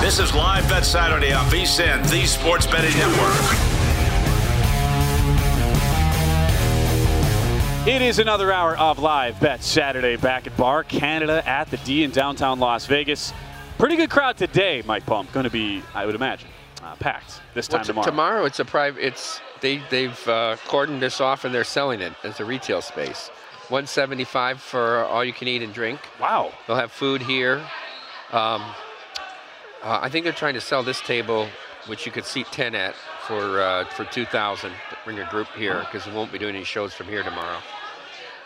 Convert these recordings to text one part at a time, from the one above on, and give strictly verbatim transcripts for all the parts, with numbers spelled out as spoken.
This is Live Bet Saturday on VSiN, the Sports Betting Network. It is another hour of Live Bet Saturday back at Bar Canada at the D in downtown Las Vegas. Pretty good crowd today, Mike Palm. Going to be, I would imagine, uh, packed this time What's tomorrow. It tomorrow, it's a private. It's they they've uh, cordoned this off and they're selling it as a retail space. one hundred seventy-five dollars for all you can eat and drink. Wow. They'll have food here. Um, Uh, I think they're trying to sell this table, which you could seat ten at, for uh, for two thousand dollars. Bring your group here because we won't be doing any shows from here tomorrow.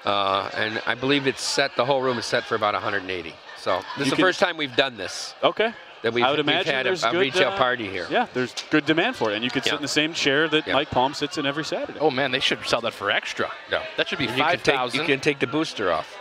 Uh, and I believe it's set. The whole room is set for about one hundred eighty. So this is the first time we've done this. Okay. That we've, I would imagine we've had a, a good, retail uh, party here. Yeah, there's good demand for it, and you could yeah. sit in the same chair that yeah. Mike Palm sits in every Saturday. Oh man, they should sell that for extra. Yeah. That should be five thousand dollars. You can take the booster off.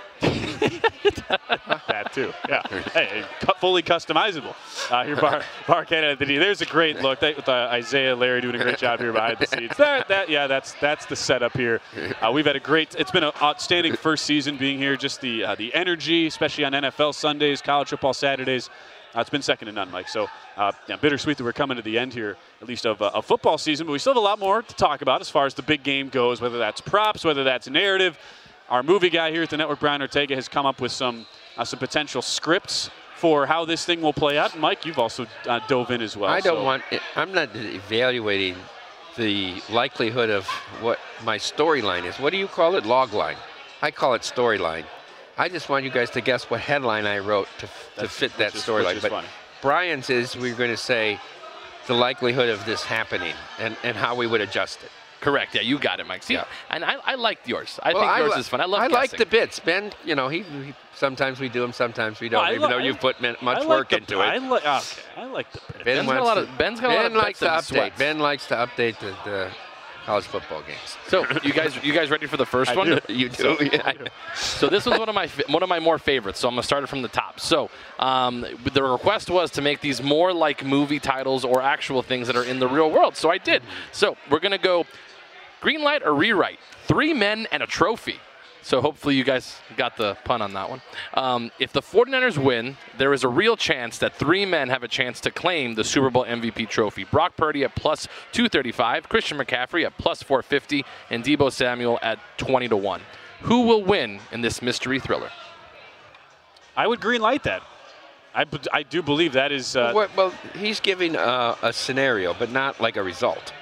That too, yeah. Hey, fully customizable. Uh, here, Bar, Bar Canada at the D. There's a great look that, with uh, Isaiah, Larry doing a great job here behind the scenes. That, that, yeah, that's that's the setup here. Uh, we've had a great. It's been an outstanding first season being here. Just the uh, the energy, especially on N F L Sundays, college football Saturdays. Uh, it's been second to none, Mike. So uh, yeah, bittersweet that we're coming to the end here, at least of a uh, football season. But we still have a lot more to talk about as far as the big game goes. Whether that's props, whether that's narrative. Our movie guy here at the network, Brian Ortega, has come up with some uh, some potential scripts for how this thing will play out. And Mike, you've also uh, dove in as well. I don't so. want – I'm not evaluating the likelihood of what my storyline is. What do you call it? Logline. I call it storyline. I just want you guys to guess what headline I wrote to, to fit that storyline. But funny. Brian's is we're going to say the likelihood of this happening and, and how we would adjust it. Correct. Yeah, you got it, Mike. See, yeah. And I, I liked yours. I well, think yours I li- is fun. I love I guessing. like the bits. Ben, you know, he, he sometimes we do them, sometimes we don't, well, even li- though you've put much like work the, into I it. Li- okay. I like the bits. Ben Ben's got a lot of, to, Ben's got ben a lot of likes to update. Sweats. Ben likes to update the, the college football games. So you guys you guys ready for the first I one? Do. You do. So, yeah, I do. So this was one of my one of my more favorites, so I'm going to start it from the top. So um, the request was to make these more like movie titles or actual things that are in the real world. So I did. So we're going to go... Green light or rewrite? Three men and a trophy. So hopefully you guys got the pun on that one. Um, if the 49ers win, there is a real chance that three men have a chance to claim the Super Bowl M V P trophy. Brock Purdy at plus two thirty-five, Christian McCaffrey at plus four fifty, and Deebo Samuel at twenty to one. Who will win in this mystery thriller? I would green light that. I, I do believe that is... Uh, well, well, he's giving a, a scenario, but not like a result.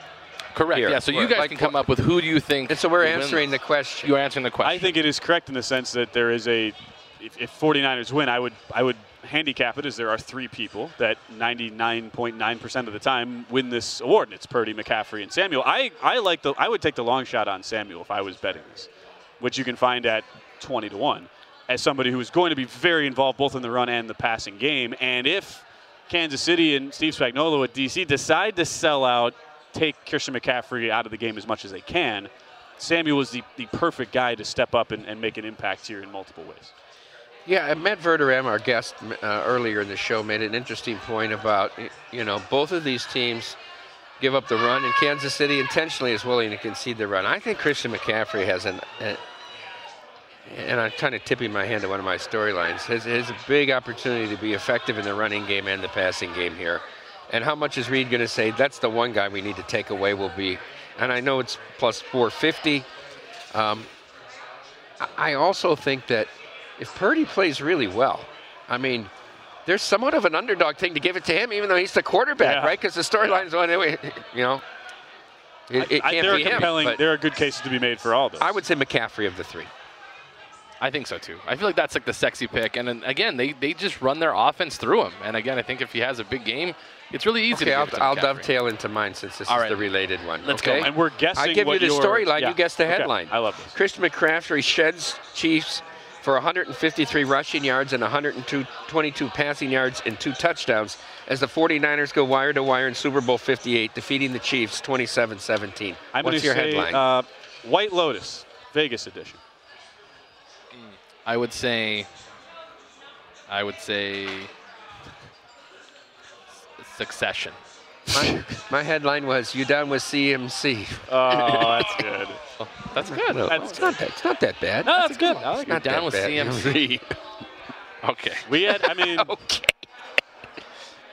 Correct. Here. Yeah, so you guys like, can come up with who do you think. And so we're answering the question. You're answering the question. I think it is correct in the sense that there is a, if, if 49ers win, I would I would handicap it as there are three people that ninety-nine point nine percent of the time win this award, and it's Purdy, McCaffrey, and Samuel. I I like the I would take the long shot on Samuel if I was betting this, which you can find at twenty to one, as somebody who is going to be very involved both in the run and the passing game. And if Kansas City and Steve Spagnuolo at D C decide to sell out, take Christian McCaffrey out of the game as much as they can, Samuel is the, the perfect guy to step up and, and make an impact here in multiple ways. Yeah, and Matt Verderam, our guest uh, earlier in the show, made an interesting point about, you know, both of these teams give up the run, and Kansas City intentionally is willing to concede the run. I think Christian McCaffrey has an, a, and I'm kind of tipping my hand to one of my storylines, has, has a big opportunity to be effective in the running game and the passing game here. And how much is Reed going to say, that's the one guy we need to take away will be, and I know it's plus four fifty. Um, I also think that if Purdy plays really well, I mean, there's somewhat of an underdog thing to give it to him, even though he's the quarterback, yeah. right? Because the storyline is on anyway, you know, it, it I, can't I, be him. There are good cases to be made for all this. I would say McCaffrey of the three. I think so, too. I feel like that's like the sexy pick. And, and again, they, they just run their offense through him. And, again, I think if he has a big game, it's really easy okay, to I'll, to I'll dovetail into mine since this all is right. the related one. Let's okay? go. And we're guessing I give what you the storyline. Yeah. You guess the headline. Okay. I love this. Christian McCaffrey sheds Chiefs for one hundred fifty-three rushing yards and one hundred twenty-two passing yards and two touchdowns as the 49ers go wire-to-wire in Super Bowl fifty-eight, defeating the Chiefs twenty-seven seventeen. I'm What's your say, headline? Uh, White Lotus, Vegas edition. I would say, I would say, Succession. My, my headline was, you done with C M C. Oh, that's good. Oh, that's good. No, that's it's, good. Not, it's not that bad. No, that's, that's good. good. It's not down that with C M C. Okay. We had, I mean. Okay.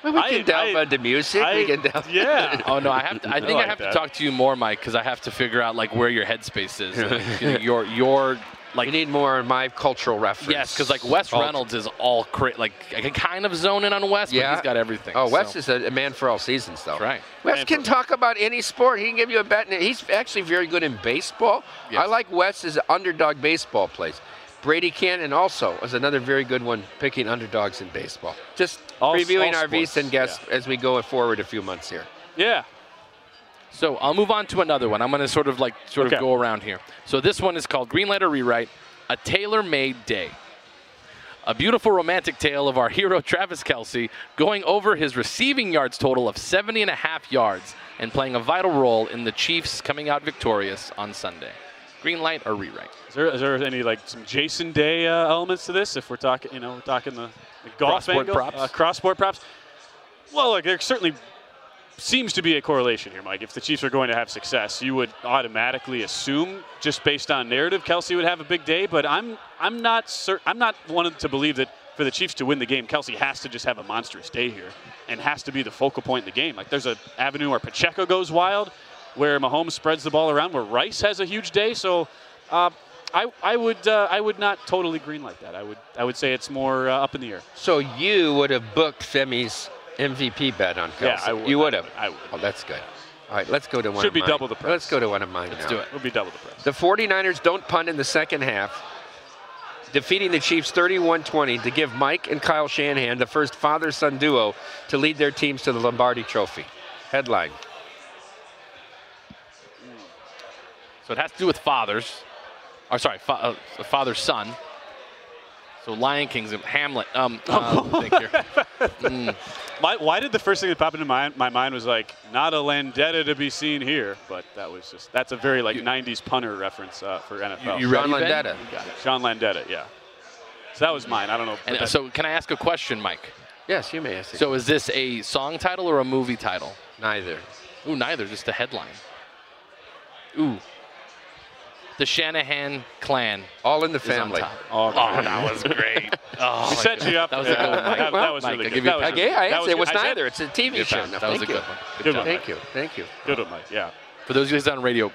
Well, we I, can download the music. I, we can download. Yeah. Oh no, I have. To, I think I, like I have that. to talk to you more, Mike, because I have to figure out like where your headspace is. Like, you know, your your. Like, you need more of my cultural reference. Yes, because like Wes Alt. Reynolds is all cra- like I can kind of zone in on Wes, yeah. but he's got everything. Oh, Wes so. is a, a man for all seasons, though. That's right. Wes man can talk about any sport. He can give you a bet. And he's actually very good in baseball. Yes. I like Wes's underdog baseball plays. Brady Cannon also is another very good one picking underdogs in baseball. Just all, previewing all our VSiN guests yeah. as we go forward a few months here. Yeah. So I'll move on to another one. I'm going to sort of like sort okay. of go around here. So this one is called Greenlight or Rewrite, A Tailor-Made Day. A beautiful romantic tale of our hero Travis Kelce going over his receiving yards total of seventy and a half yards and playing a vital role in the Chiefs coming out victorious on Sunday. Greenlight or Rewrite? Is there, is there any like some Jason Day uh, elements to this? If we're talking, you know, we're talking the, the golf angle, props. Uh, cross-sport props. Well, look, there's certainly. Seems to be a correlation here, Mike. If the Chiefs are going to have success, you would automatically assume, just based on narrative, Kelce would have a big day. But I'm I'm not certain. I'm not one to believe that for the Chiefs to win the game, Kelce has to just have a monstrous day here and has to be the focal point in the game. Like there's an avenue where Pacheco goes wild, where Mahomes spreads the ball around, where Rice has a huge day. So uh, I I would uh, I would not totally greenlight that. I would I would say it's more uh, up in the air. So you would have booked Femi's M V P bet on Kelce. Yeah, I would. You would have. I would. Oh, that's good. All right, let's go to one Should of mine. Should be double the price. Let's go to one of mine let's now. Let's do it. It'll be double the price. The 49ers don't punt in the second half, defeating the Chiefs thirty-one twenty to give Mike and Kyle Shanahan the first father-son duo to lead their teams to the Lombardi Trophy. Headline. So it has to do with fathers. Oh, sorry, fa- uh, father-son. So Lion King's Hamlet. Um, um, thank you. Mm. My, why did the first thing that popped into my, my mind was like, not a Landetta to be seen here, but that was just, that's a very like you, nineties punter reference uh, for N F L. You, you John Landetta. John Landetta, yeah. So that was mine. I don't know. And so can I ask a question, Mike? Yes, you may ask it. So is this a song title or a movie title? Neither. Ooh, neither, just a headline. Ooh. The Shanahan clan. All in the family. Oh, that was great. Oh, she set you up. That was yeah. a good one, Mike. That, that was Mike, really good. That was okay, I answered. It was neither. It's a T V show. No, that was a good one. Good good job, one thank you. Thank you. Good one, Mike. Yeah. For those of you guys on radio,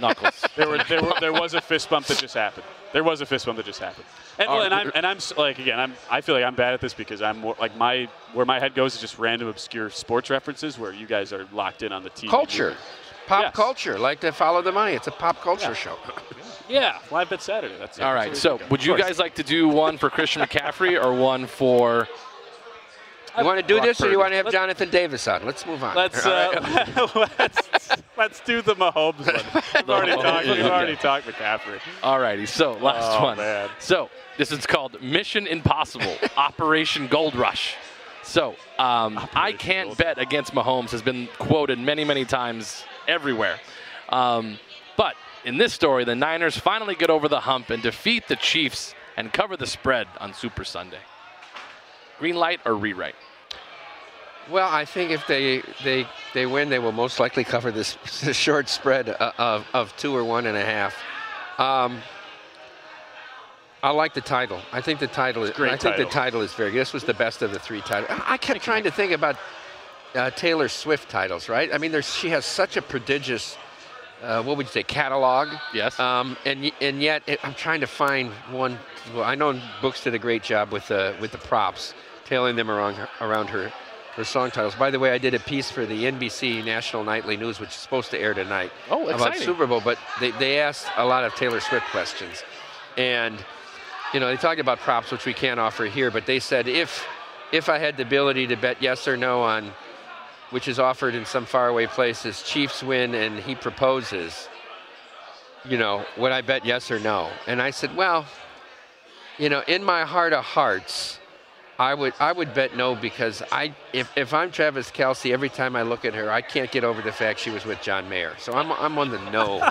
knuckles. there, were, there, were, there was a fist bump that just happened. There was a fist bump that just happened. And, well, and I'm and I'm like again. I'm I feel like I'm bad at this because I'm more, like my where my head goes is just random obscure sports references where you guys are locked in on the T V culture. Movie. Pop yes. culture, like to Follow the Money. It's a pop culture yeah. show. Yeah, live bet Saturday. That's all right. So, would you guys like to do one for Christian McCaffrey or one for? You want to do Brock this, Purdy. Or you want to have let's, Jonathan Davis on? Let's move on. Let's uh, right. let's let's do the Mahomes one. We've already talked. We've already talked McCaffrey. All righty. So last oh, one. Man. So this is called Mission Impossible: Operation Gold Rush. So um, I can't Gold. bet against Mahomes has been quoted many, many times. Everywhere. Um, but in this story, the Niners finally get over the hump and defeat the Chiefs and cover the spread on Super Sunday? Green light or rewrite? Well, I think if they they, they win, they will most likely cover this, this short spread of, of two or one and a half. Um, I like the title. I think the title is great. I title. think the title is very good. This was the best of the three titles. I kept trying to think about uh, Taylor Swift titles, right? I mean, there's, she has such a prodigious, uh, what would you say, catalog? Yes. Um, and and yet it, I'm trying to find one. Well, I know Books did a great job with the with the props, tailing them around her, around her her song titles. By the way, I did a piece for the N B C National Nightly News, which is supposed to air tonight. Oh, exciting. About Super Bowl, but they they asked a lot of Taylor Swift questions, and you know, they talked about props, which we can't offer here, but they said, if if I had the ability to bet yes or no on, which is offered in some faraway places, Chiefs win and he proposes, you know, would I bet yes or no? And I said, well, you know, in my heart of hearts, I would I would bet no, because I if, if I'm Travis Kelce, every time I look at her, I can't get over the fact she was with John Mayer. So I'm I'm on the no.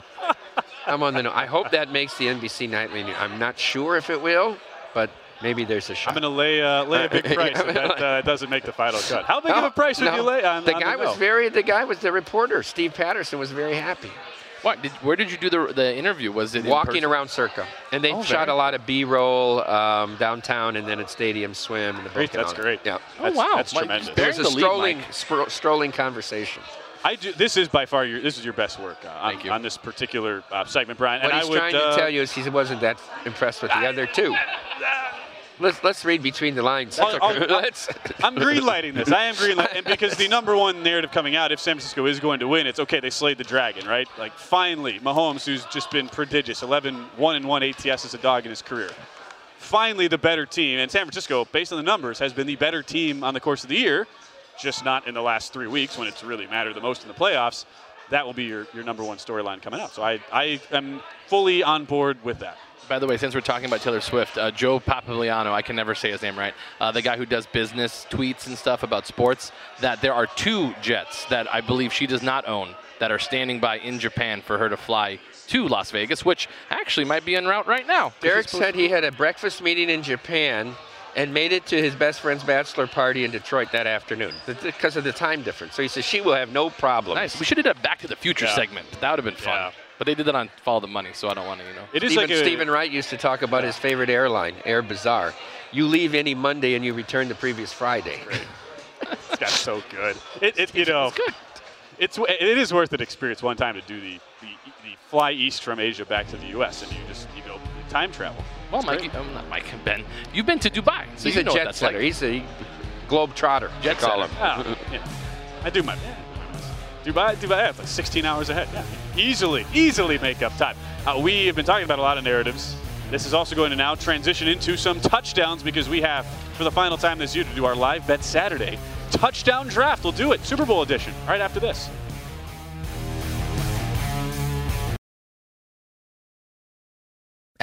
I'm on the no. I hope that makes the N B C Nightly News. I'm not sure if it will, but maybe there's a shot. I'm going to lay, uh, lay a big price if that uh, doesn't make the final cut. How big no, of a price would no. you lay on the on guy? The no? was very. The guy was the reporter. Steve Patterson was very happy. What? Did, where did you do the the interview? Was it walking around Circa? And they oh, shot a lot of B-roll um, downtown, and then at Stadium Swim. And the great, that's great. Yeah. Oh wow, that's, that's tremendous. There's a strolling lead, strolling conversation. I do. This is by far your. This is your best work uh, on, on this particular uh, segment, Brian. What and he's I would, trying to uh, tell you is he wasn't that impressed with the I, other two. Let's let's read between the lines. That's I'll, okay. I'll, let's. I'm greenlighting this. I am greenlighting, and because the number one narrative coming out, if San Francisco is going to win, it's okay. They slayed the dragon, right? Like finally, Mahomes, who's just been prodigious, eleven one and one A T S as a dog in his career. Finally, the better team, and San Francisco, based on the numbers, has been the better team on the course of the year. Just not in the last three weeks when it's really mattered the most in the playoffs. That will be your, your number one storyline coming up. So I, I am fully on board with that. By the way, since we're talking about Taylor Swift, uh, Joe Papagliano, I can never say his name right, uh, the guy who does business tweets and stuff about sports, that there are two jets that I believe she does not own that are standing by in Japan for her to fly to Las Vegas, which actually might be en route right now. Derek said he had a breakfast meeting in Japan and made it to his best friend's bachelor party in Detroit that afternoon because of the time difference. So he says she will have no problem. Nice. We should have done a Back to the Future yeah. segment. That would have been fun. Yeah. But they did that on Follow the Money, so I don't want to, you know. It is Stephen, like a, Stephen Wright used to talk about his favorite airline, Air Bazaar. You leave any Monday and you return the previous Friday. Right. It's got so good. It, it you know. It's good. It's it is worth an experience one time to do the, the the fly east from Asia back to the U S and you just you go time travel. Well, Mike, you, I'm not Mike, Ben. You've been to Dubai, so he's you know a jet that's setter. Like. He's a globetrotter. Jet call him. Oh, yeah. I do my yeah. Dubai, Dubai. Yeah, it's like sixteen hours ahead. Yeah. Easily, easily make up time. Uh, we have been talking about a lot of narratives. This is also going to now transition into some touchdowns because we have, for the final time this year, to do our live bet Saturday touchdown draft. We'll do it, Super Bowl edition, right after this.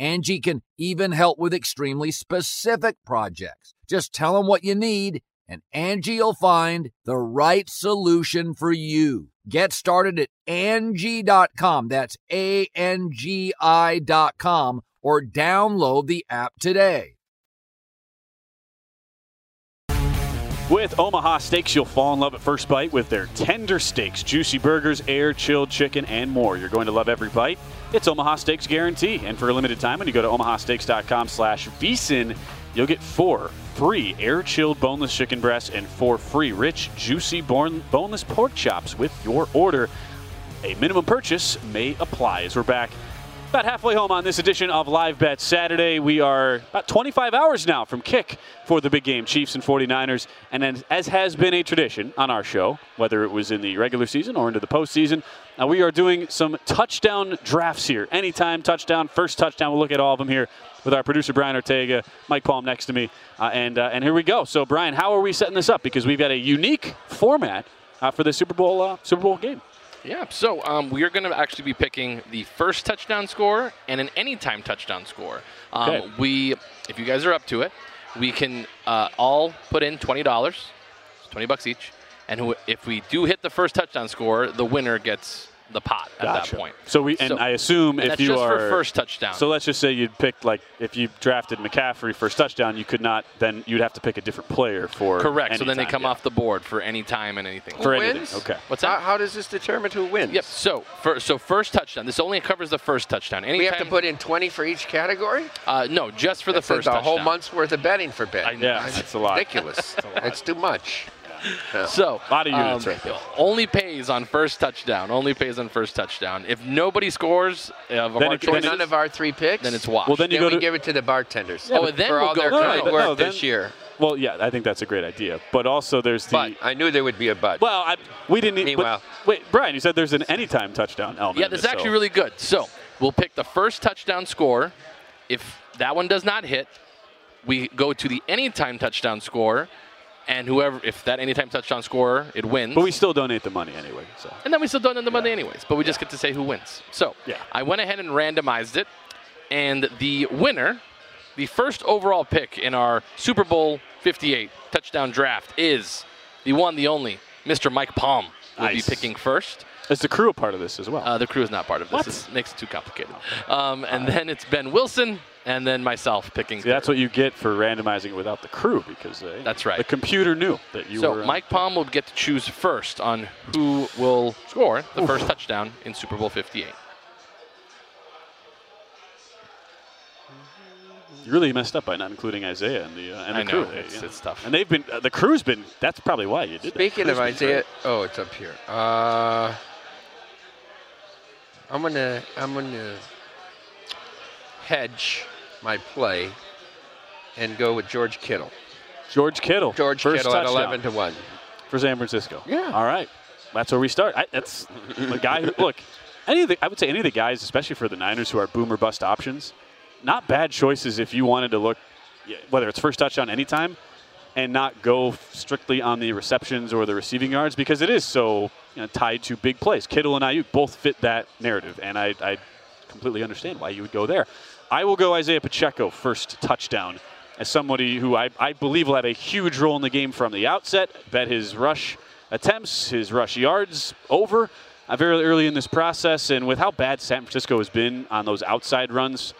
Angie can even help with extremely specific projects. Just tell them what you need, and Angie will find the right solution for you. Get started at Angie dot com. That's A N G I dot com, or download the app today. With Omaha Steaks, you'll fall in love at first bite with their tender steaks, juicy burgers, air-chilled chicken, and more. You're going to love every bite. It's Omaha Steaks guarantee. And for a limited time, when you go to omahasteaks.com slash VSiN, you'll get four free air-chilled boneless chicken breasts and four free rich, juicy boneless pork chops with your order. A minimum purchase may apply. As we're back about halfway home on this edition of Live Bet Saturday, we are about twenty-five hours now from kick for the big game, Chiefs and 49ers. And as has been a tradition on our show, whether it was in the regular season or into the postseason, uh, we are doing some touchdown drafts here. Anytime touchdown, first touchdown, we'll look at all of them here with our producer, Brian Ortega, Mike Palm next to me. Uh, and, uh, and here we go. So, Brian, how are we setting this up? Because we've got a unique format uh, for the Super Bowl uh, Super Bowl game. Yeah, so um, we are going to actually be picking the first touchdown score and an anytime touchdown score. Um, okay. We, if you guys are up to it, we can uh, all put in twenty dollars, twenty bucks each, and who, if we do hit the first touchdown score, the winner gets the pot at gotcha. that point. So we, and so, I assume and if you are, that's just for first touchdown. So let's just say you'd pick, like, if you drafted McCaffrey first touchdown, you could not, then you'd have to pick a different player for Correct. Anytime. So then they come yeah. off the board for any time and anything. Who for wins? Anything. Okay. What's that? How, how does this determine who wins? Yep. So for, so first touchdown. This only covers the first touchdown. Anytime, we have to put in twenty for each category? Uh, no, just for that's the first the touchdown. That's a whole month's worth of betting for betting. Yeah, that's a lot. Ridiculous. That's too much. Yeah. So, a lot of units um, right there. Only pays on first touchdown. Only pays on first touchdown. If nobody scores, uh, then it, choices, none of our three picks, then it's washed. Well, then you then go we to give it to the bartenders. Yeah, oh, then for we'll all go, their no, kind no, work no, then, this year. Well, yeah, I think that's a great idea. But also, there's the. But I knew there would be a but. Well, I, we didn't. Meanwhile, wait, Brian, you said there's an anytime touchdown element. Yeah, that's actually so. really good. So we'll pick the first touchdown score. If that one does not hit, we go to the anytime touchdown score. And whoever, if that anytime touchdown scorer, it wins. But we still donate the money anyway. So. And then we still donate the yeah. money anyways. But we yeah. just get to say who wins. So yeah. I went ahead and randomized it. And the winner, the first overall pick in our Super Bowl fifty-eight touchdown draft is the one, the only, Mister Mike Palm will nice. be picking first. Is the crew a part of this as well? Uh, the crew is not part of this. This makes it too complicated. Um, and uh, then it's Ben Wilson and then myself picking. See, that's what you get for randomizing it without the crew because they, that's right. the computer knew that you so were. So Mike Palm will get to choose first on who will score the Oof. first touchdown in Super Bowl fifty-eight. You really messed up by not including Isaiah and the, uh, and the I know, crew. It's, yeah. it's tough. And they've been, uh, the crew's been, that's probably why you did Speaking that. Speaking of Isaiah, oh, it's up here. Uh, I'm going to I'm gonna hedge my play and go with George Kittle. George Kittle. George First Kittle touchdown. At eleven to one. For San Francisco. Yeah. All right. That's where we start. I, that's the guy who, look, any of the, I would say any of the guys, especially for the Niners who are boom or bust options, not bad choices if you wanted to look, whether it's first touchdown anytime, and not go strictly on the receptions or the receiving yards because it is so you know, tied to big plays. Kittle and Ayuk both fit that narrative, and I, I completely understand why you would go there. I will go Isaiah Pacheco first touchdown as somebody who I, I believe will have a huge role in the game from the outset. Bet his rush attempts, his rush yards over uh, very early in this process, and with how bad San Francisco has been on those outside runs,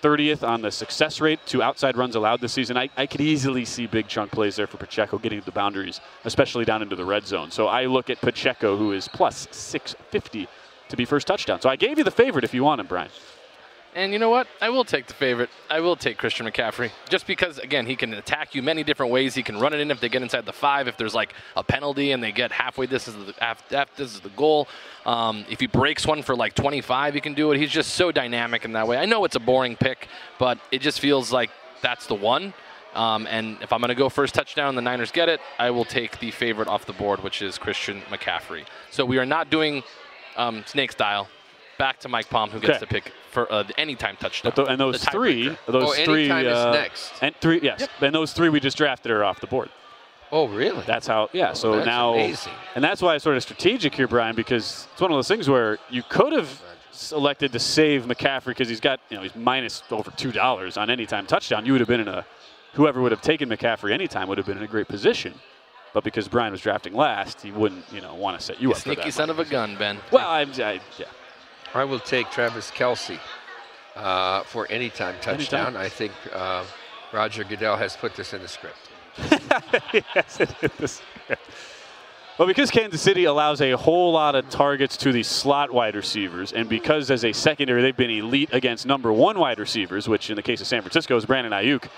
thirtieth on the success rate to outside runs allowed this season. I, I could easily see big chunk plays there for Pacheco getting to the boundaries, especially down into the red zone. So I look at Pacheco, who is plus six fifty to be first touchdown. So I gave you the favorite if you want him, Brian. And you know what? I will take the favorite. I will take Christian McCaffrey. Just because, again, he can attack you many different ways. He can run it in if they get inside the five. If there's, like, a penalty and they get halfway, this is the, half, half, this is the goal. Um, if he breaks one for, like, twenty-five, he can do it. He's just so dynamic in that way. I know it's a boring pick, but it just feels like that's the one. Um, and if I'm going to go first touchdown, the Niners get it, I will take the favorite off the board, which is Christian McCaffrey. So we are not doing um, snake style. Back to Mike Palm, who gets okay. to pick for uh, the anytime touchdown. Th and those three, breaker. those oh, three, uh, is next. And three, yes, yep. and those three we just drafted are off the board. Oh, really? That's how. Yeah. Oh, so now, amazing. And that's why it's sort of strategic here, Brian, because it's one of those things where you could have elected to save McCaffrey because he's got, you know, he's minus over two dollars on anytime touchdown. You would have been in a, whoever would have taken McCaffrey anytime would have been in a great position. But because Brian was drafting last, he wouldn't, you know, want to set you a up. Sneaky for that son money. of a gun, Ben. Well, I'm, I, yeah. I will take Travis Kelce uh, for anytime touchdown. Anytime. I think uh, Roger Goodell has put this in the script. Yes, it is the script. Well, because Kansas City allows a whole lot of targets to the slot wide receivers, and because as a secondary they've been elite against number one wide receivers, which in the case of San Francisco is Brandon Ayuk,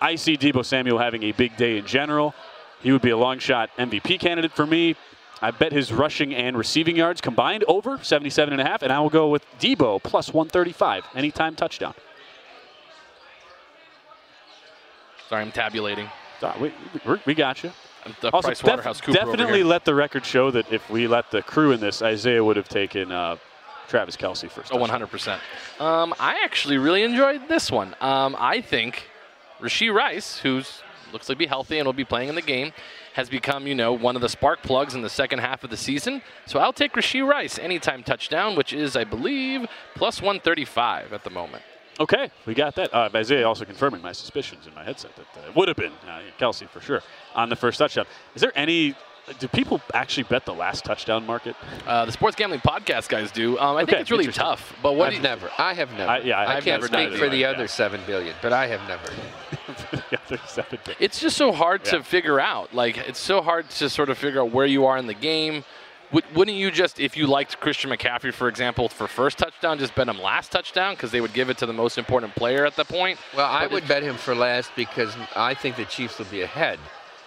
I see Deebo Samuel having a big day in general. He would be a long shot M V P candidate for me. I bet his rushing and receiving yards combined over seventy-seven and a half, and I will go with Deebo plus one thirty-five, anytime touchdown. Sorry, I'm tabulating. We, we, we got you. Also, def definitely let the record show that if we let the crew in this, Isaiah would have taken uh, Travis Kelce first. Oh, one hundred percent. Um, I actually really enjoyed this one. Um, I think Rashee Rice, who's looks like he'll be healthy and will be playing in the game, has become, you know, one of the spark plugs in the second half of the season. So I'll take Rashee Rice anytime touchdown, which is, I believe, plus one thirty-five at the moment. Okay, we got that. Uh, Isaiah also confirming my suspicions in my headset that uh, it would have been uh, Kelce for sure on the first touchdown. Is there any... Do people actually bet the last touchdown market? Uh, the sports gambling podcast guys do. Um, I okay, think it's really tough. But what I've never. I have never. I, yeah, I, I can't speak for the other yeah. seven billion, but I have never. The other seven billion. It's just so hard yeah. to figure out. Like it's so hard to sort of figure out where you are in the game. Would, wouldn't you just, if you liked Christian McCaffrey, for example, for first touchdown, just bet him last touchdown because they would give it to the most important player at that point? Well, but I would bet him for last because I think the Chiefs will be ahead.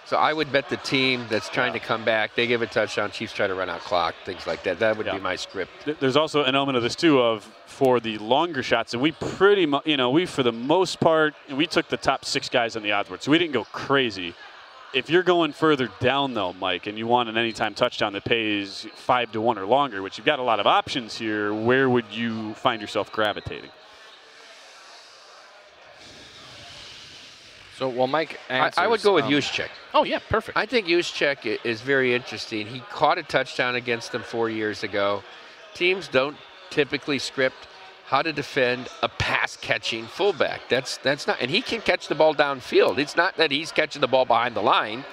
So I would bet the team that's trying yeah. to come back. They give a touchdown. Chiefs try to run out clock, things like that. That would yeah. be my script. There's also an element of this, too, of for the longer shots. And we pretty much, you know, we for the most part, we took the top six guys on the odds board. So we didn't go crazy. If you're going further down, though, Mike, and you want an anytime touchdown that pays five to one or longer, which you've got a lot of options here, where would you find yourself gravitating? So, well, Mike answers, I, I would go with um, Juszczyk. Oh, yeah, perfect. I think Juszczyk is very interesting. He caught a touchdown against them four years ago. Teams don't typically script how to defend a pass-catching fullback. That's that's not, and he can catch the ball downfield. It's not that he's catching the ball behind the line.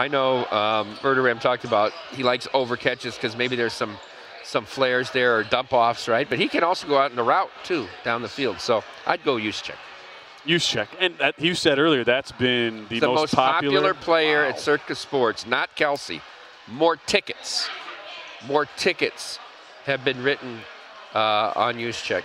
I know um, Verderam talked about he likes over catches because maybe there's some some flares there or dump-offs, right? But he can also go out in the route, too, down the field. So I'd go Juszczyk. Juszczyk, and that, you said earlier that's been the, the most, most popular, popular player wow. at Circus Sports, not Kelce. More tickets, more tickets have been written uh, on Juszczyk,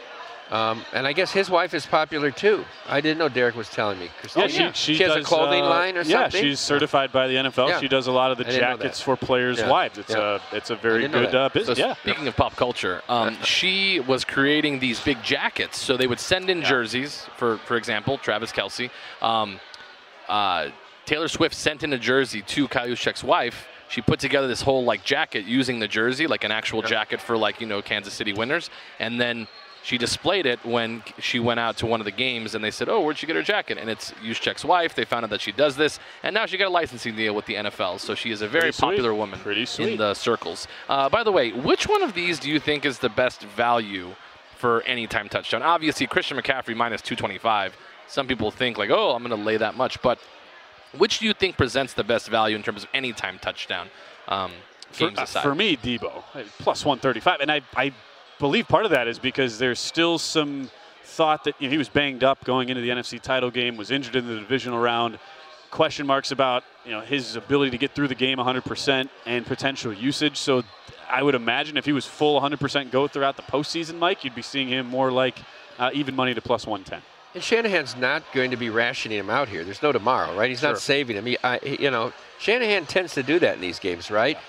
um, and I guess his wife is popular too. I didn't know Derek was telling me. Yeah, she, she, she has does, a clothing uh, line or yeah, something. Yeah, she's certified by the N F L. Yeah. She does a lot of the jackets for players' yeah. wives. It's yeah. a it's a very good uh, business. So yeah. Speaking of pop culture, um, she was creating these big jackets. So they would send in yeah. jerseys for for example, Travis Kelce. Um, uh, Taylor Swift sent in a jersey to Kyle Juszczyk's wife. She put together this whole like jacket using the jersey, like an actual yeah. jacket for like you know Kansas City winners, and then she displayed it when she went out to one of the games, and they said, oh, where'd she get her jacket? And it's Juszczyk's wife. They found out that she does this, and now she got a licensing deal with the N F L. So she is a very popular woman in the circles. Uh, by the way, which one of these do you think is the best value for anytime touchdown? Obviously, Christian McCaffrey minus two twenty-five. Some people think, like, oh, I'm going to lay that much. But which do you think presents the best value in terms of anytime touchdown? Um, games for, uh, aside? For me, Deebo, plus one thirty-five. And I... I I believe part of that is because there's still some thought that you know, he was banged up going into the N F C title game, was injured in the divisional round, question marks about you know his ability to get through the game one hundred percent and potential usage. So I would imagine if he was full one hundred percent go throughout the postseason, Mike, you'd be seeing him more like uh, even money to plus one ten. And Shanahan's not going to be rationing him out here. There's no tomorrow, right? He's sure. not saving him. He, I, he, you know, Shanahan tends to do that in these games, right? Yeah.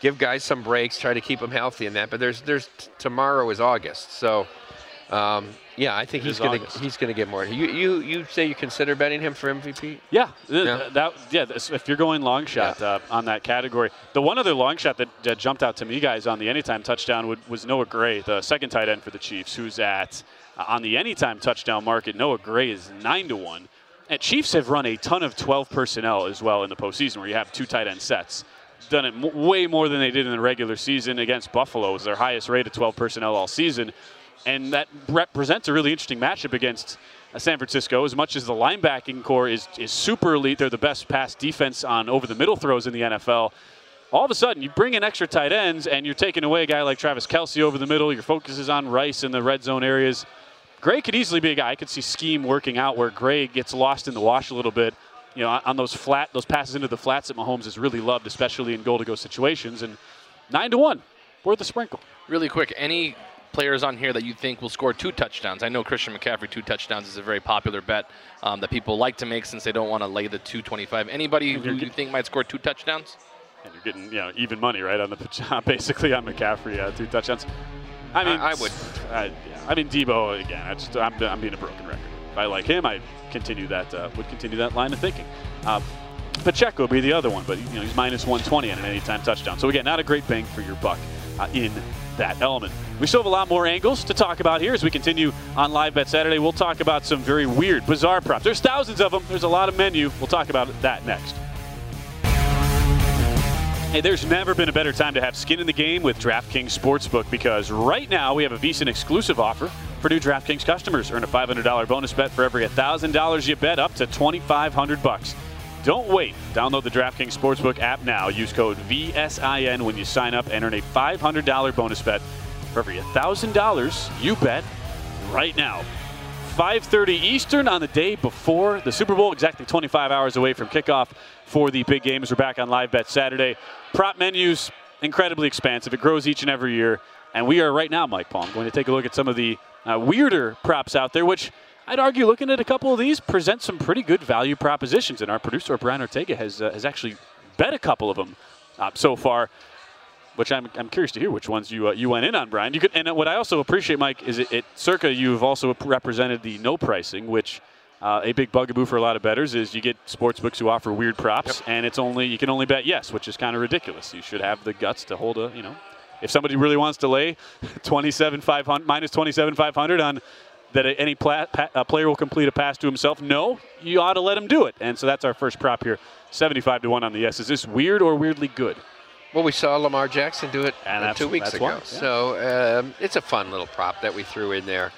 Give guys some breaks, try to keep them healthy in that. But there's there's t- tomorrow is August, so um, yeah, I think it he's gonna August. he's gonna get more. You you you say you consider betting him for M V P? Yeah, th- no? th- that yeah. Th- if you're going long shot yeah. uh, on that category, the one other long shot that, that jumped out to me, guys, on the anytime touchdown would, was Noah Gray, the second tight end for the Chiefs, who's at. Uh, on the anytime touchdown market, Noah Gray is nine to one. And Chiefs have run a ton of twelve personnel as well in the postseason where you have two tight end sets. Done it m- way more than they did in the regular season against Buffalo. It was their highest rate of twelve personnel all season. And that represents a really interesting matchup against uh, San Francisco. As much as the linebacking core is, is super elite, they're the best pass defense on over-the-middle throws in the N F L. All of a sudden, you bring in extra tight ends, and you're taking away a guy like Travis Kelce over the middle. Your focus is on Rice in the red zone areas. Gray could easily be a guy. I could see scheme working out where Gray gets lost in the wash a little bit, you know, on those flat, those passes into the flats that Mahomes has really loved, especially in goal-to-go situations. And nine to one, worth a sprinkle. Really quick, any players on here that you think will score two touchdowns? I know Christian McCaffrey, two touchdowns is a very popular bet um, that people like to make since they don't want to lay the two twenty-five. Anybody who you think might score two touchdowns? And you're getting, you know, even money, right, on the basically on McCaffrey, uh, two touchdowns. I mean, I, I would. I, yeah. I mean, Deebo again. I just, I'm, I'm being a broken record. If I like him, I continue that. Uh, would continue that line of thinking. Uh, Pacheco would be the other one, but you know, he's minus one twenty on an anytime touchdown. So again, not a great bang for your buck uh, in that element. We still have a lot more angles to talk about here as we continue on Live Bet Saturday. We'll talk about some very weird, bizarre props. There's thousands of them. There's a lot of menu. We'll talk about that next. Hey, there's never been a better time to have skin in the game with DraftKings Sportsbook, because right now we have a VSiN exclusive offer for new DraftKings customers. Earn a five hundred dollars bonus bet for every one thousand dollars you bet, up to two thousand five hundred dollars. Don't wait. Download the DraftKings Sportsbook app now. Use code V S I N when you sign up and earn a five hundred dollars bonus bet for every one thousand dollars you bet right now. five thirty Eastern on the day before the Super Bowl, exactly twenty-five hours away from kickoff for the big games. We're back on Live Bet Saturday. Prop menus, incredibly expansive. It grows each and every year. And we are right now, Mike Palm, going to take a look at some of the uh, weirder props out there, which I'd argue, looking at a couple of these, present some pretty good value propositions. And our producer, Brian Ortega, has uh, has actually bet a couple of them uh, so far, which I'm I'm curious to hear which ones you uh, you went in on, Brian. You could, and what I also appreciate, Mike, is at Circa you've also represented the no pricing, which uh, a big bugaboo for a lot of bettors is you get sportsbooks who offer weird props, yep. and it's only you can only bet yes, which is kind of ridiculous. You should have the guts to hold a, you know, if somebody really wants to lay twenty-seven five hundred minus twenty-seven five hundred on that any pla- pa- uh, player will complete a pass to himself. No, you ought to let him do it. And so that's our first prop here, seventy-five to one on the yes. Is this weird or weirdly good? Well, we saw Lamar Jackson do it uh, two weeks ago. One, yeah. So um, it's a fun little prop that we threw in there.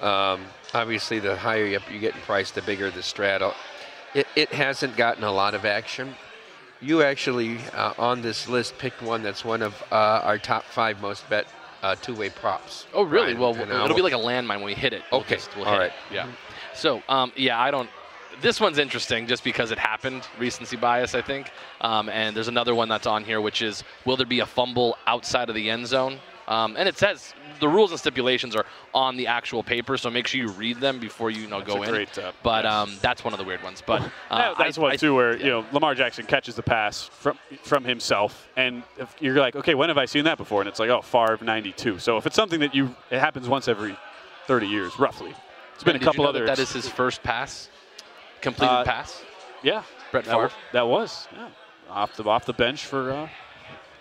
Um, obviously, the higher up you get in price, the bigger the straddle. It, it hasn't gotten a lot of action. You actually, uh, on this list, picked one that's one of uh, our top five most bet uh, two-way props. Oh, really? Right? Well, and it'll I'll be like a landmine when we hit it. We'll okay. Just, we'll All hit right. It. Yeah. Mm-hmm. So, um, yeah, I don't. This one's interesting just because it happened, recency bias, I think. Um, and there's another one that's on here, which is, will there be a fumble outside of the end zone? Um, and it says the rules and stipulations are on the actual paper, so make sure you read them before you, you know, that's go in. Great, uh, but um, that's one of the weird ones. But uh, that's I, one I, too, where yeah. you know Lamar Jackson catches the pass from from himself, and if you're like, okay, when have I seen that before? And it's like, oh, Favre ninety-two. So if it's something that you, it happens once every thirty years, roughly. It's been and a couple you know other. That, that is his first pass. Completed uh, pass, yeah. Brett Favre. That, that was yeah. off the off the bench for. Uh,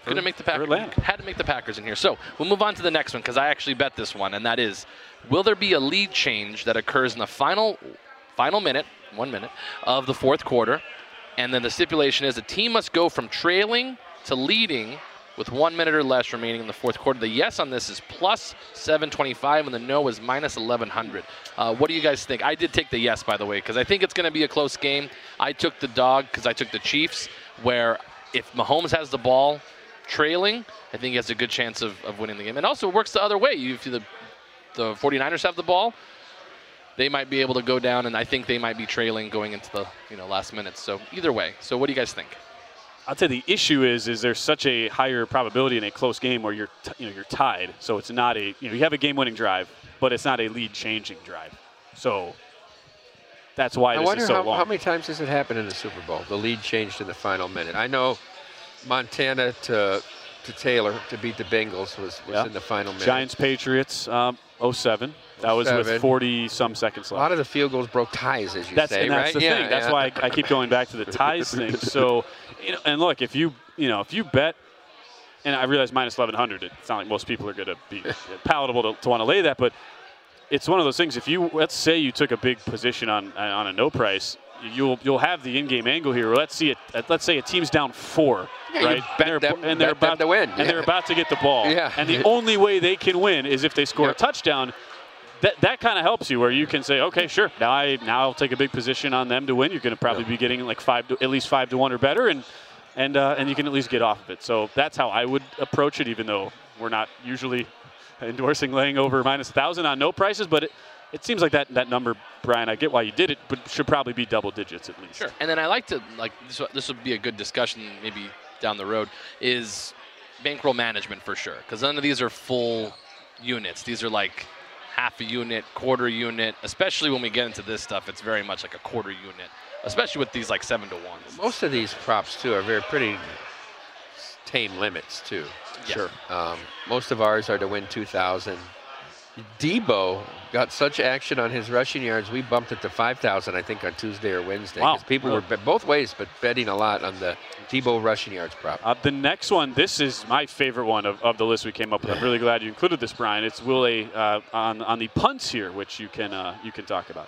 for Gonna make the Packers. Had to make the Packers in here. So we'll move on to the next one because I actually bet this one, and that is, will there be a lead change that occurs in the final, final minute, one minute of the fourth quarter, and then the stipulation is the team must go from trailing to leading with one minute or less remaining in the fourth quarter. The yes on this is plus seven twenty-five, and the no is minus eleven hundred. Uh, what do you guys think? I did take the yes, by the way, because I think it's going to be a close game. I took the dog because I took the Chiefs, where if Mahomes has the ball trailing, I think he has a good chance of, of winning the game. And also, it works the other way. If the, the 49ers have the ball, they might be able to go down, and I think they might be trailing going into the you know last minute. So either way. So what do you guys think? I'd say the issue is, is there's such a higher probability in a close game where you're, t- you know, you're tied. So it's not a, you know, you have a game-winning drive. but it's not a lead-changing drive. So that's why I this is so how, long. I wonder how many times has it happened in the Super Bowl? The lead changed in the final minute. I know Montana to to Taylor to beat the Bengals was, was yeah. in the final minute. Giants-Patriots, um, oh seven. That was with forty-some seconds left. A lot of the field goals broke ties, as you that's, say, and that's right? the yeah, thing. That's yeah. why I, I keep going back to the ties thing. So, you know, and look, if you, you know, if you bet, and I realize minus eleven hundred, it's not like most people are going to be palatable to, to want to lay that, but it's one of those things. If you, let's say you took a big position on on a no price, you'll you'll have the in-game angle here. Let's see it. Let's say a team's down four, yeah, right? And they're, them, and they're about to win, yeah. and they're about to get the ball. Yeah. And the only way they can win is if they score yeah. a touchdown. That, that kind of helps you where you can say, okay, sure, now, I, now I'll take a big position on them to win. You're going to probably yeah. be getting like five to, at least five to one or better, and and uh, and you can at least get off of it. So that's how I would approach it, even though we're not usually endorsing laying over minus one thousand on no prices. But it, it seems like that, that number, Brian, I get why you did it, but should probably be double digits at least. Sure. And then I like to, like, this, this would be a good discussion maybe down the road, is bankroll management for sure, because none of these are full units. These are like half a unit, quarter unit, especially when we get into this stuff, it's very much like a quarter unit, especially with these like seven to ones. Most of these props too are very pretty tame limits too. Yeah. Sure. Um, most of ours are to win two thousand. Deebo got such action on his rushing yards, we bumped it to five thousand, I think, on Tuesday or Wednesday. Wow. People really? were both ways, but betting a lot on the Deebo rushing yards prop. Uh, the next one, this is my favorite one of, of the list we came up with. I'm really glad you included this, Brian. It's Will a, uh, on, on the punts here, which you can, uh, you can talk about.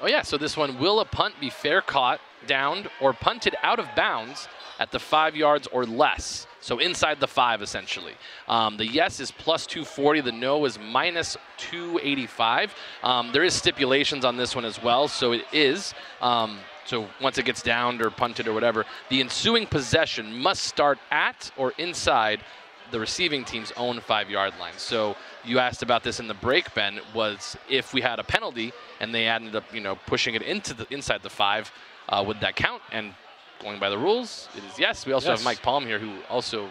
Oh, yeah. So this one, will a punt be fair caught, downed, or punted out of bounds at the five yards or less? So inside the five, essentially. Um, the yes is plus two forty. The no is minus two eighty-five. Um, there is stipulations on this one as well. So it is, um, so once it gets downed or punted or whatever, the ensuing possession must start at or inside the receiving team's own five-yard line. So you asked about this in the break, Ben, was if we had a penalty and they ended up, you know, pushing it into the inside the five, uh, would that count? And going by the rules, it is yes. We also yes. have Mike Palm here, who also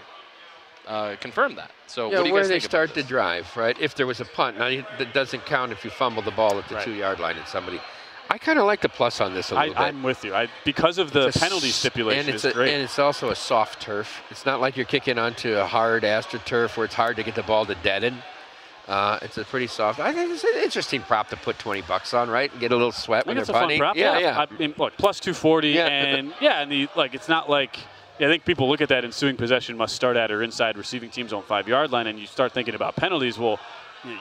uh, confirmed that. So yeah, what do you where guys think they start the drive, right? If there was a punt, now that doesn't count if you fumble the ball at the right. two-yard line and somebody. I kind of like the plus on this a little I, bit. I'm with you. I, because of the penalty stipulation, and it's, it's a, great. And it's also a soft turf. It's not like you're kicking onto a hard AstroTurf where it's hard to get the ball to dead end. Uh, it's a pretty soft. I think it's an interesting prop to put twenty bucks on, right? And get a little sweat I when think they're punting. It's a fun prop. Yeah, yeah. yeah. I mean, look, plus two forty, yeah. and yeah, and the like. It's not like yeah, I think people look at that ensuing possession must start at or inside receiving team's own five-yard line, and you start thinking about penalties. Well,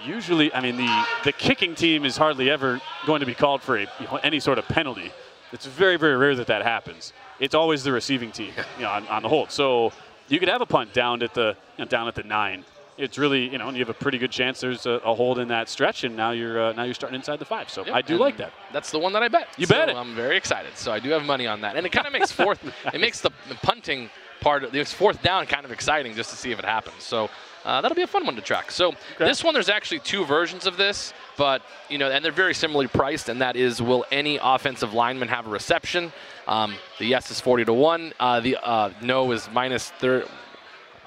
usually, I mean, the the kicking team is hardly ever going to be called for a, you know, any sort of penalty. It's very, very rare that that happens. It's always the receiving team, you know, on, on the hold. So you could have a punt down at the you know, down at the nine. It's really, you know, and you have a pretty good chance there's a, a hold in that stretch, and now you're uh, now you're starting inside the five. So yep, I do like that. That's the one that I bet. You so bet it. I'm very excited. So I do have money on that, and it kind of makes fourth. Nice. It makes the, the punting part of this fourth down kind of exciting just to see if it happens. So uh, that'll be a fun one to track. So okay. This one, there's actually two versions of this, but you know, and they're very similarly priced. And that is, will any offensive lineman have a reception? Um, the yes is forty to one. Uh, the uh, no is minus one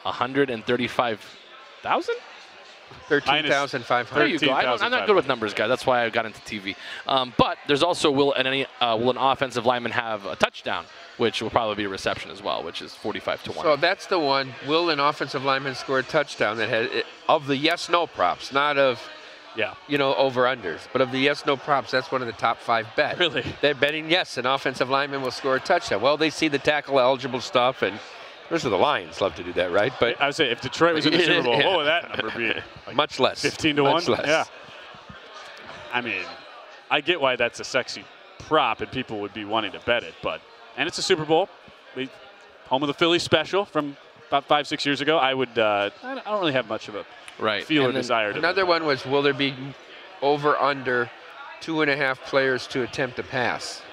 hundred thirty-five. Thousand? thirteen thousand five hundred. There you go. I don't, I'm not good with numbers, guys. That's why I got into T V. Um, but there's also will an, any, uh, will an offensive lineman have a touchdown, which will probably be a reception as well, which is forty-five to one. So that's the one. Will an offensive lineman score a touchdown that had it, of the yes-no props, not of yeah, you know, over-unders, but of the yes-no props, that's one of the top five bets. Really? They're betting yes, an offensive lineman will score a touchdown. Well, they see the tackle-eligible stuff and. Most of the Lions love to do that, right? But I would say if Detroit was in the Super Bowl, yeah. what would that number be? Like much less. fifteen to one? Much less. Yeah. I mean, I get why that's a sexy prop and people would be wanting to bet it, but and it's a Super Bowl. We, home of the Philly special from about five, six years ago. I would uh, I don't really have much of a right. feel and or desire to another one was will there be over under two and a half players to attempt a pass?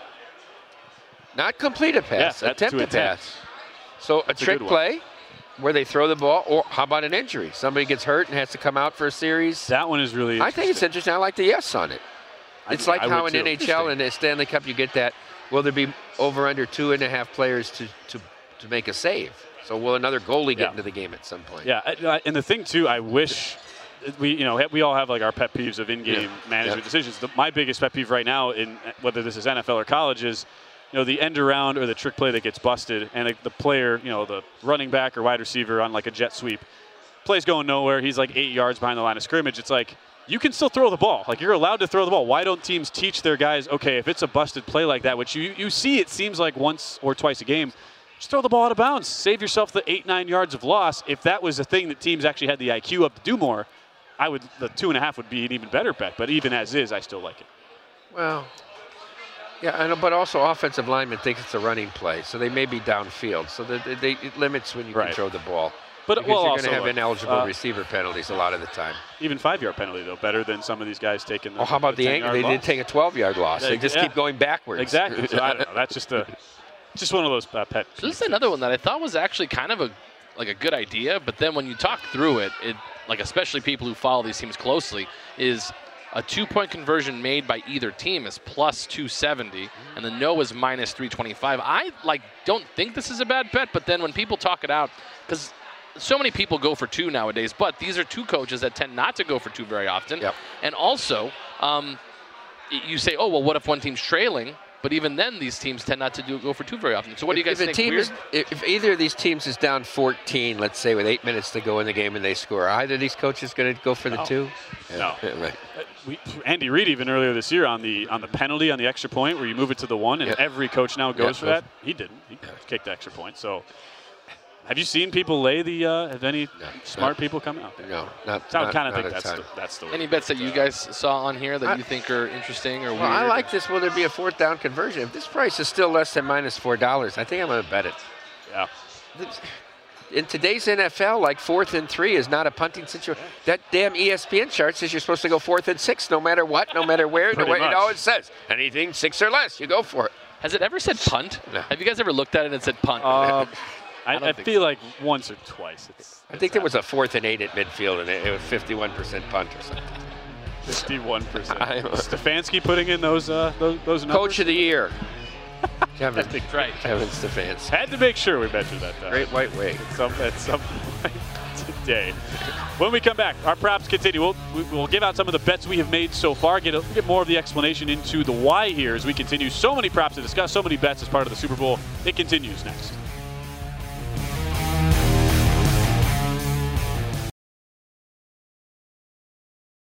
Not complete a pass, yeah, attempt a pass. So that's a trick a play where they throw the ball, or how about an injury? Somebody gets hurt and has to come out for a series. That one is really I think it's interesting. I like the yes on it. I it's do, like I how in N H L and the Stanley Cup you get that, will there be over under two and a half players to, to, to make a save? So will another goalie yeah. get into the game at some point? Yeah, and the thing, too, I wish we you know we all have like our pet peeves of in-game yeah. management yeah. decisions. The, my biggest pet peeve right now, in whether this is N F L or college, is you know the end around or the trick play that gets busted, and like, the player, you know, the running back or wide receiver on like a jet sweep, play's going nowhere. He's like eight yards behind the line of scrimmage. It's like, you can still throw the ball. Like, you're allowed to throw the ball. Why don't teams teach their guys, okay, if it's a busted play like that, which you, you see it seems like once or twice a game, just throw the ball out of bounds. Save yourself the eight, nine yards of loss. If that was a thing that teams actually had the I Q up to do more, I would the two and a half would be an even better bet. But even as is, I still like it. Well, yeah, I know, but also offensive linemen think it's a running play, so they may be downfield. So they, they, it limits when you right. can throw the ball. But because well, you're going to have look, ineligible uh, receiver penalties a lot of the time. Even five-yard penalty, though, better than some of these guys taking the Oh, how about the, the angle? They loss. did take a twelve-yard loss. They, they just yeah. keep going backwards. Exactly. So I don't know. That's just a, just one of those uh, pet peeves. So this is another one that I thought was actually kind of a like a good idea, but then when you talk through it, it like especially people who follow these teams closely, is a two-point conversion made by either team is plus two seventy, and the no is minus three twenty-five. I like don't think this is a bad bet, but then when people talk it out, because so many people go for two nowadays, but these are two coaches that tend not to go for two very often. Yep. And also, um, you say, oh, well, what if one team's trailing? But even then, these teams tend not to do, go for two very often. So what if, do you guys if think? Team is, if either of these teams is down fourteen, let's say, with eight minutes to go in the game and they score, are either of these coaches going to go for no. the two? No. Yeah, right. We, Andy Reid, even earlier this year, on the on the penalty, on the extra point, where you move it to the one, and yep. every coach now goes yep. for that. He didn't. He yep. kicked the extra point. So. Have you seen people lay the? Uh, have any no, smart not, people come out? There? No, not. So I kind of think that's the, that's the. Way any bets that you guys saw on here that I, you think are interesting or well, weird? I like this. Will there be a fourth down conversion? If this price is still less than minus four dollars, I think I'm going to bet it. Yeah. In today's N F L, like fourth and three is not a punting situation. That damn E S P N chart says you're supposed to go fourth and six, no matter what, no matter where. no way, it always says anything six or less, you go for it. Has it ever said punt? No. Have you guys ever looked at it and said punt? Uh, I, I, I feel so. like once or twice. It's, it's I think happened. There was a fourth and eight at midfield, and it, it was fifty-one percent punt or something. fifty-one percent. Stefanski putting in those uh, those, those numbers. Coach of the year. Kevin, that's right. Kevin Stefanski. Had to make sure we mentioned that. Though. Great white wig. At some, at some point today. When we come back, our props continue. We'll, we'll give out some of the bets we have made so far, get, a, get more of the explanation into the why here as we continue. So many props to discuss, so many bets as part of the Super Bowl. It continues next.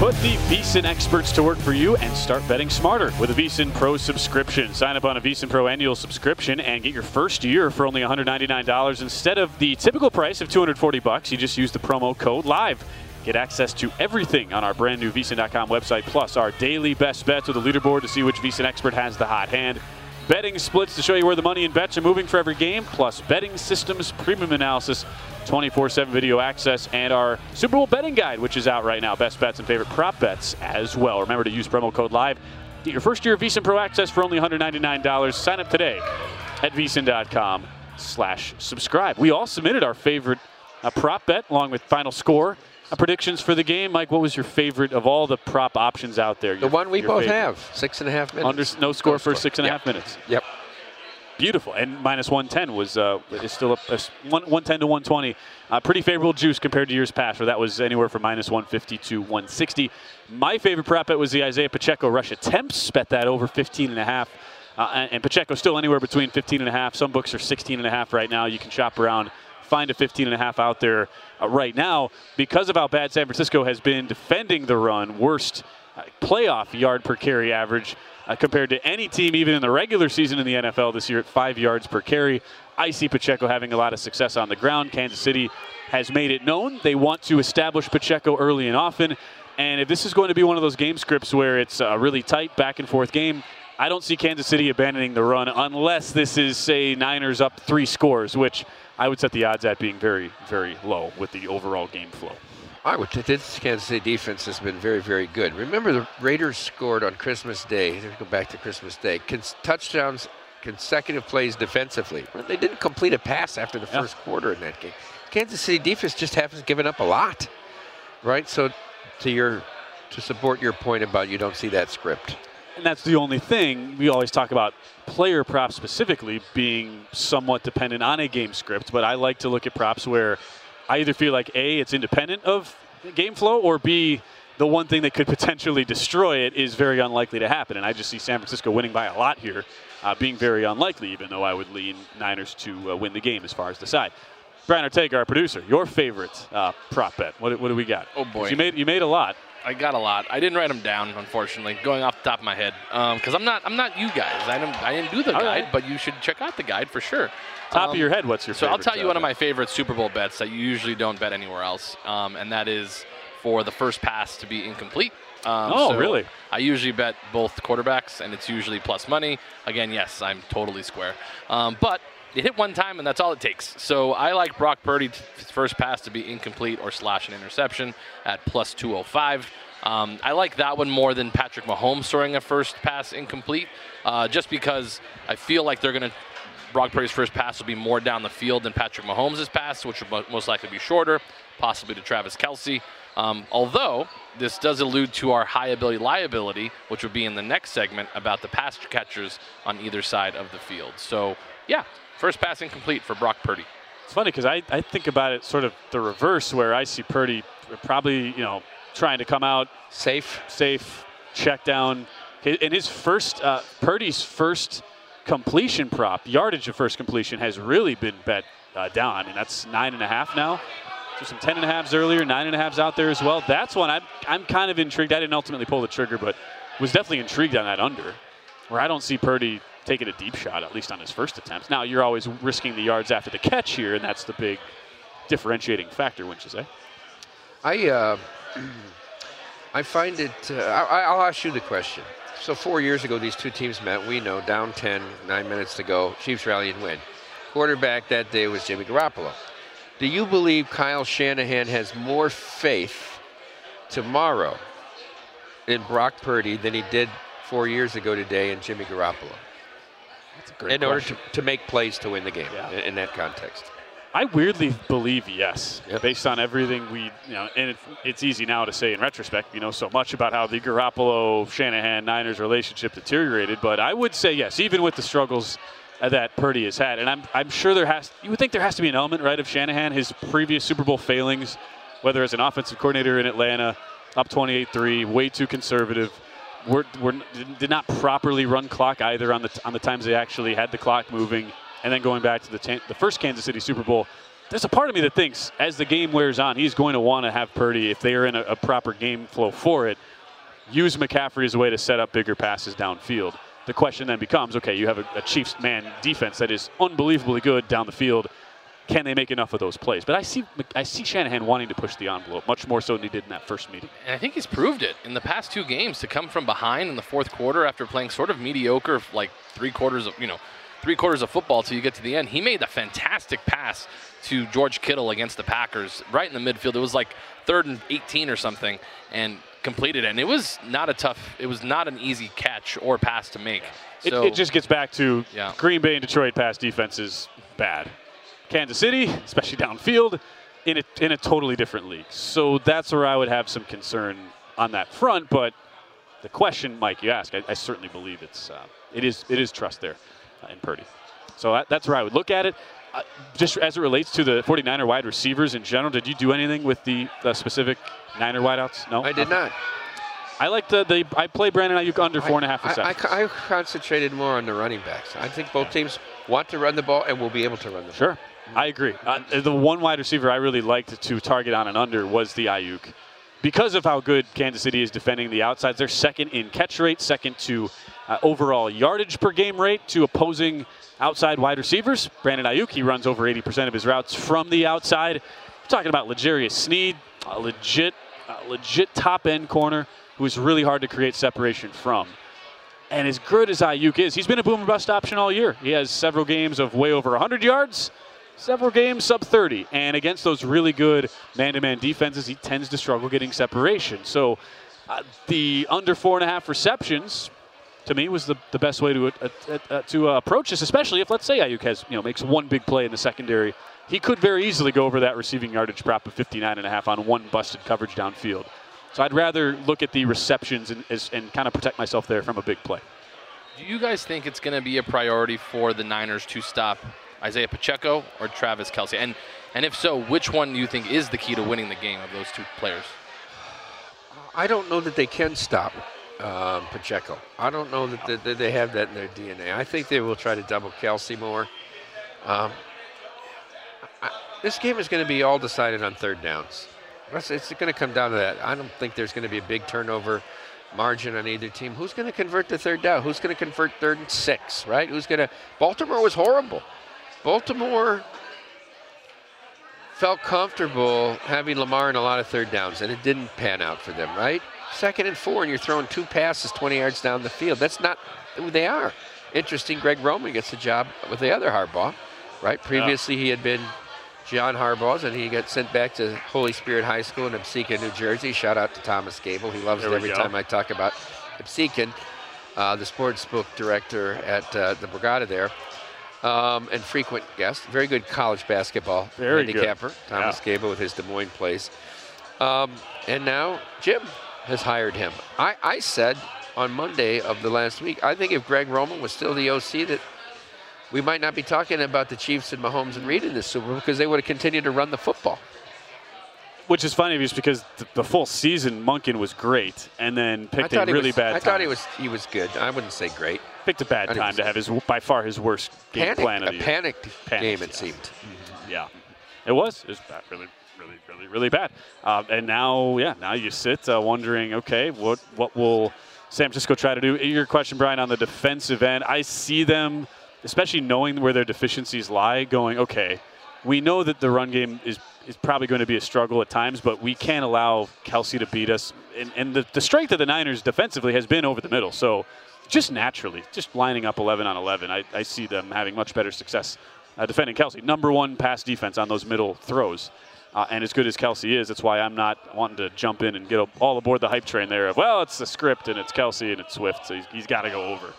Put the VSiN experts to work for you and start betting smarter with a VSiN Pro subscription. Sign up on a VSiN Pro annual subscription and get your first year for only one hundred ninety-nine dollars instead of the typical price of two hundred forty dollars. You just use the promo code LIVE. Get access to everything on our brand new V S I N dot com website, plus our daily best bets with a leaderboard to see which VSiN expert has the hot hand. Betting splits to show you where the money and bets are moving for every game, plus betting systems, premium analysis, twenty-four seven video access, and our Super Bowl betting guide, which is out right now. Best bets and favorite prop bets as well. Remember to use promo code LIVE. Get your first year of VSiN Pro access for only one hundred ninety-nine dollars. Sign up today at VSiN.com slash subscribe. We all submitted our favorite uh, prop bet along with final score uh, predictions for the game. Mike, what was your favorite of all the prop options out there? Your, the one we both favorite? have, six and a half minutes. Under, no score no for score. six and yep. a half minutes. Yep. Beautiful. And minus one ten was uh, is still up uh, one ten to one twenty. Uh, pretty favorable juice compared to years past, where that was anywhere from minus one fifty to one sixty. My favorite prop bet was the Isaiah Pacheco rush attempts. Bet that over fifteen and a half. Uh, and, and Pacheco still anywhere between fifteen and a half. Some books are sixteen and a half right now. You can shop around, find a fifteen and a half out there uh, right now. Because of how bad San Francisco has been defending the run, worst uh, playoff yard per carry average. Uh, compared to any team, even in the regular season in the N F L this year, at five yards per carry. I see Pacheco having a lot of success on the ground. Kansas City has made it known they want to establish Pacheco early and often. And if this is going to be one of those game scripts where it's a really tight back-and-forth game, I don't see Kansas City abandoning the run unless this is, say, Niners up three scores, which I would set the odds at being very, very low with the overall game flow. I would. This Kansas City defense has been very, very good. Remember, the Raiders scored on Christmas Day. Let's go back to Christmas Day. Cons- touchdowns, consecutive plays defensively. They didn't complete a pass after the first yeah. quarter in that game. Kansas City defense just hasn't given up a lot, right? So, to your, to support your point about you don't see that script. And that's the only thing. We always talk about player props specifically being somewhat dependent on a game script, but I like to look at props where I either feel like, A, it's independent of game flow, or B, the one thing that could potentially destroy it is very unlikely to happen. And I just see San Francisco winning by a lot here, uh, being very unlikely, even though I would lean Niners to uh, win the game as far as the side. Brian Ortega, our producer, your favorite uh, prop bet. What, what do we got? Oh, boy. You made, you made a lot. I got a lot. I didn't write them down, unfortunately, going off the top of my head, because um, I'm not I'm not you guys. I didn't, I didn't do the All guide, right. but you should check out the guide for sure. Top um, of your head, what's your so favorite? So I'll tell you one of my favorite Super Bowl bets that you usually don't bet anywhere else, um, and that is for the first pass to be incomplete. Um, oh, so really? I usually bet both quarterbacks, and it's usually plus money. Again, yes, I'm totally square. Um, but it hit one time, and that's all it takes. So I like Brock Purdy's first pass to be incomplete or slash an interception at plus two oh five. Um, I like that one more than Patrick Mahomes throwing a first pass incomplete, uh, just because I feel like they're going to Brock Purdy's first pass will be more down the field than Patrick Mahomes' pass, which will most likely be shorter, possibly to Travis Kelce. Um, although this does allude to our high ability liability, which would be in the next segment about the pass catchers on either side of the field. So, yeah. First pass incomplete for Brock Purdy. It's funny because I, I think about it sort of the reverse, where I see Purdy probably, you know, trying to come out safe, safe, check down. And his first, uh, Purdy's first completion prop, yardage of first completion, has really been bet uh, down. I mean, that's nine and a half now. So some ten and a halves earlier, nine and a halves out there as well. That's one I'm, I'm kind of intrigued. I didn't ultimately pull the trigger, but was definitely intrigued on that under, where I don't see Purdy taking a deep shot, at least on his first attempts. Now, you're always risking the yards after the catch here, and that's the big differentiating factor, wouldn't you say? I uh, I find it uh, – I'll ask you the question. So four years ago, these two teams met. We know, down ten, nine minutes to go. Chiefs rally and win. Quarterback that day was Jimmy Garoppolo. Do you believe Kyle Shanahan has more faith tomorrow in Brock Purdy than he did four years ago today in Jimmy Garoppolo? In question. order to, to make plays to win the game yeah. in, in that context? I weirdly believe yes, yep. based on everything we, you know, and it, it's easy now to say in retrospect, you know, so much about how the Garoppolo-Shanahan-Niners relationship deteriorated, but I would say yes, even with the struggles that Purdy has had. And I'm I'm sure there has, you would think there has to be an element, right, of Shanahan, his previous Super Bowl failings, whether as an offensive coordinator in Atlanta, up twenty-eight three, way too conservative. We're, we're did not properly run clock either on the on the times they actually had the clock moving. And then going back to the the first Kansas City Super Bowl, there's a part of me that thinks as the game wears on, he's going to want to have Purdy, if they are in a, a proper game flow for it, use McCaffrey as a way to set up bigger passes downfield. The question then becomes, okay, you have a, a Chiefs man defense that is unbelievably good down the field. Can they make enough of those plays? But I see I see Shanahan wanting to push the envelope, much more so than he did in that first meeting. And I think he's proved it in the past two games to come from behind in the fourth quarter after playing sort of mediocre, like three quarters of, you know, three quarters of football till you get to the end. He made a fantastic pass to George Kittle against the Packers right in the midfield. It was like third and eighteen or something, and completed it. And it was not a tough, it was not an easy catch or pass to make. Yeah. So, it, it just gets back to yeah. Green Bay and Detroit pass defense is bad. Kansas City, especially downfield, in a, in a totally different league. So that's where I would have some concern on that front. But the question, Mike, you ask, I, I certainly believe it's uh, it is it is trust there uh, in Purdy. So I, that's where I would look at it. Uh, just as it relates to the 49er wide receivers in general, did you do anything with the, the specific Niner wideouts? No, I did not. I like the, the I play Brandon Ayuk under four and a half receptions. I, I, I concentrated more on the running backs. I think both teams want to run the ball and will be able to run the ball. Sure. I agree. Uh, the one wide receiver I really liked to target on an under was the Ayuk. Because of how good Kansas City is defending the outsides, they're second in catch rate, second to uh, overall yardage per game rate to opposing outside wide receivers. Brandon Ayuk, he runs over eighty percent of his routes from the outside. We're talking about L'Jarius Sneed, a legit, a legit top-end corner who is really hard to create separation from. And as good as Ayuk is, he's been a boom and bust option all year. He has several games of way over one hundred yards. Several games sub thirty, and against those really good man-to-man defenses, he tends to struggle getting separation. So uh, the under four and a half receptions, to me, was the, the best way to uh, uh, to uh, approach this, especially if, let's say, Ayuk has, you know, makes one big play in the secondary. He could very easily go over that receiving yardage prop of fifty-nine and a half on one busted coverage downfield. So I'd rather look at the receptions and, and kind of protect myself there from a big play. Do you guys think it's going to be a priority for the Niners to stop Isaiah Pacheco or Travis Kelce? And and if so, which one do you think is the key to winning the game of those two players? I don't know that they can stop um, Pacheco. I don't know that they, that they have that in their D N A. I think they will try to double Kelce more. Um, I, this game is going to be all decided on third downs. It's, it's going to come down to that. I don't think there's going to be a big turnover margin on either team. Who's going to convert the third down? Who's going to convert third and six, right? Who's going to – Baltimore was horrible. Baltimore felt comfortable having Lamar in a lot of third downs, and it didn't pan out for them, right? Second and four, and you're throwing two passes twenty yards down the field. That's not who they are. Interesting, Greg Roman gets the job with the other Harbaugh, right? Previously, yeah. he had been John Harbaugh's, and he got sent back to Holy Spirit High School in Absecon, New Jersey. Shout out to Thomas Gable. He loves it every go. time I talk about Absecon, uh, the sports book director at uh, the Borgata there. Um, and frequent guest, very good college basketball very handicapper, good. Thomas yeah. Gable with his Des Moines plays. Um, and now Jim has hired him. I, I said on Monday of the last week, I think if Greg Roman was still the O C, that we might not be talking about the Chiefs and Mahomes and Reed in this Super Bowl, because they would have continued to run the football. Which is funny, just because th the full season, Monken was great, and then picked a really was, bad time. I thought he was he was good. I wouldn't say great. Picked a bad time to have his by far his worst game panicked, plan of the year. A panicked, panicked game, yes. It seemed. Mm-hmm. Yeah, it was. It was bad, really, really, really, really bad. Um, and now, yeah, now you sit uh, wondering, okay, what what will San Francisco try to do? Your question, Brian, on the defensive end. I see them, especially knowing where their deficiencies lie, going, okay, we know that the run game is is probably going to be a struggle at times, but we can't allow Kelce to beat us. And, and the, the strength of the Niners defensively has been over the middle. So just naturally, just lining up eleven on eleven, I, I see them having much better success uh, defending Kelce. Number one pass defense on those middle throws. Uh, and as good as Kelce is, that's why I'm not wanting to jump in and get all aboard the hype train there of, well, it's the script and it's Kelce and it's Swift, so he's, he's got to go over.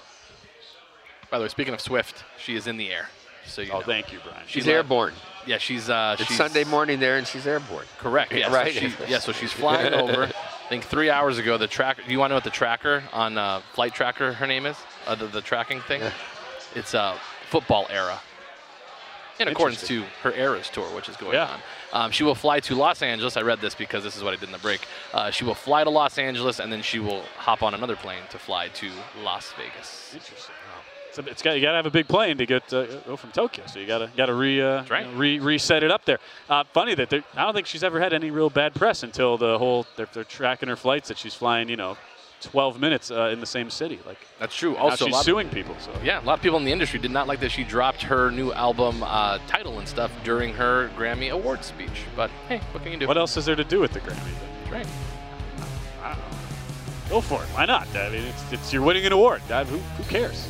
By the way, speaking of Swift, she is in the air. So you oh, know. Thank you, Brian. She's, she's airborne. Yeah, she's. Uh, it's she's Sunday morning there, and she's airborne. Correct. Yeah, right. So she, yeah, so she's flying over. I think three hours ago, the tracker. Do you want to know what the tracker on uh, flight tracker her name is? Uh, the, the tracking thing. Yeah. It's uh, football era. in accordance to her Eras tour, which is going yeah. on. Um, she will fly to Los Angeles. I read this because this is what I did in the break. Uh, she will fly to Los Angeles, and then she will hop on another plane to fly to Las Vegas. Interesting. Wow. So it's got, you got to have a big plane to get uh, go from Tokyo, so you got to got to re, uh, right. you know, re reset it up there. Uh, funny that I don't think she's ever had any real bad press until the whole they're, they're tracking her flights that she's flying, you know, twelve minutes uh, in the same city. Like that's true. Also, she's suing people. So yeah, a lot of people in the industry did not like that she dropped her new album uh, title and stuff during her Grammy award speech. But hey, what can you do? What else is there to do with the Grammy? That's right. I don't know. Go for it. Why not? I mean, it's, it's you're winning an award. I, who, who cares?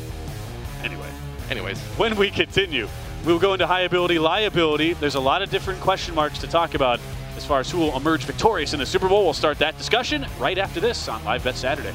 Anyway, anyways, when we continue, we'll go into high ability, liability. There's a lot of different question marks to talk about as far as who will emerge victorious in the Super Bowl. We'll start that discussion right after this on Live Bet Saturday.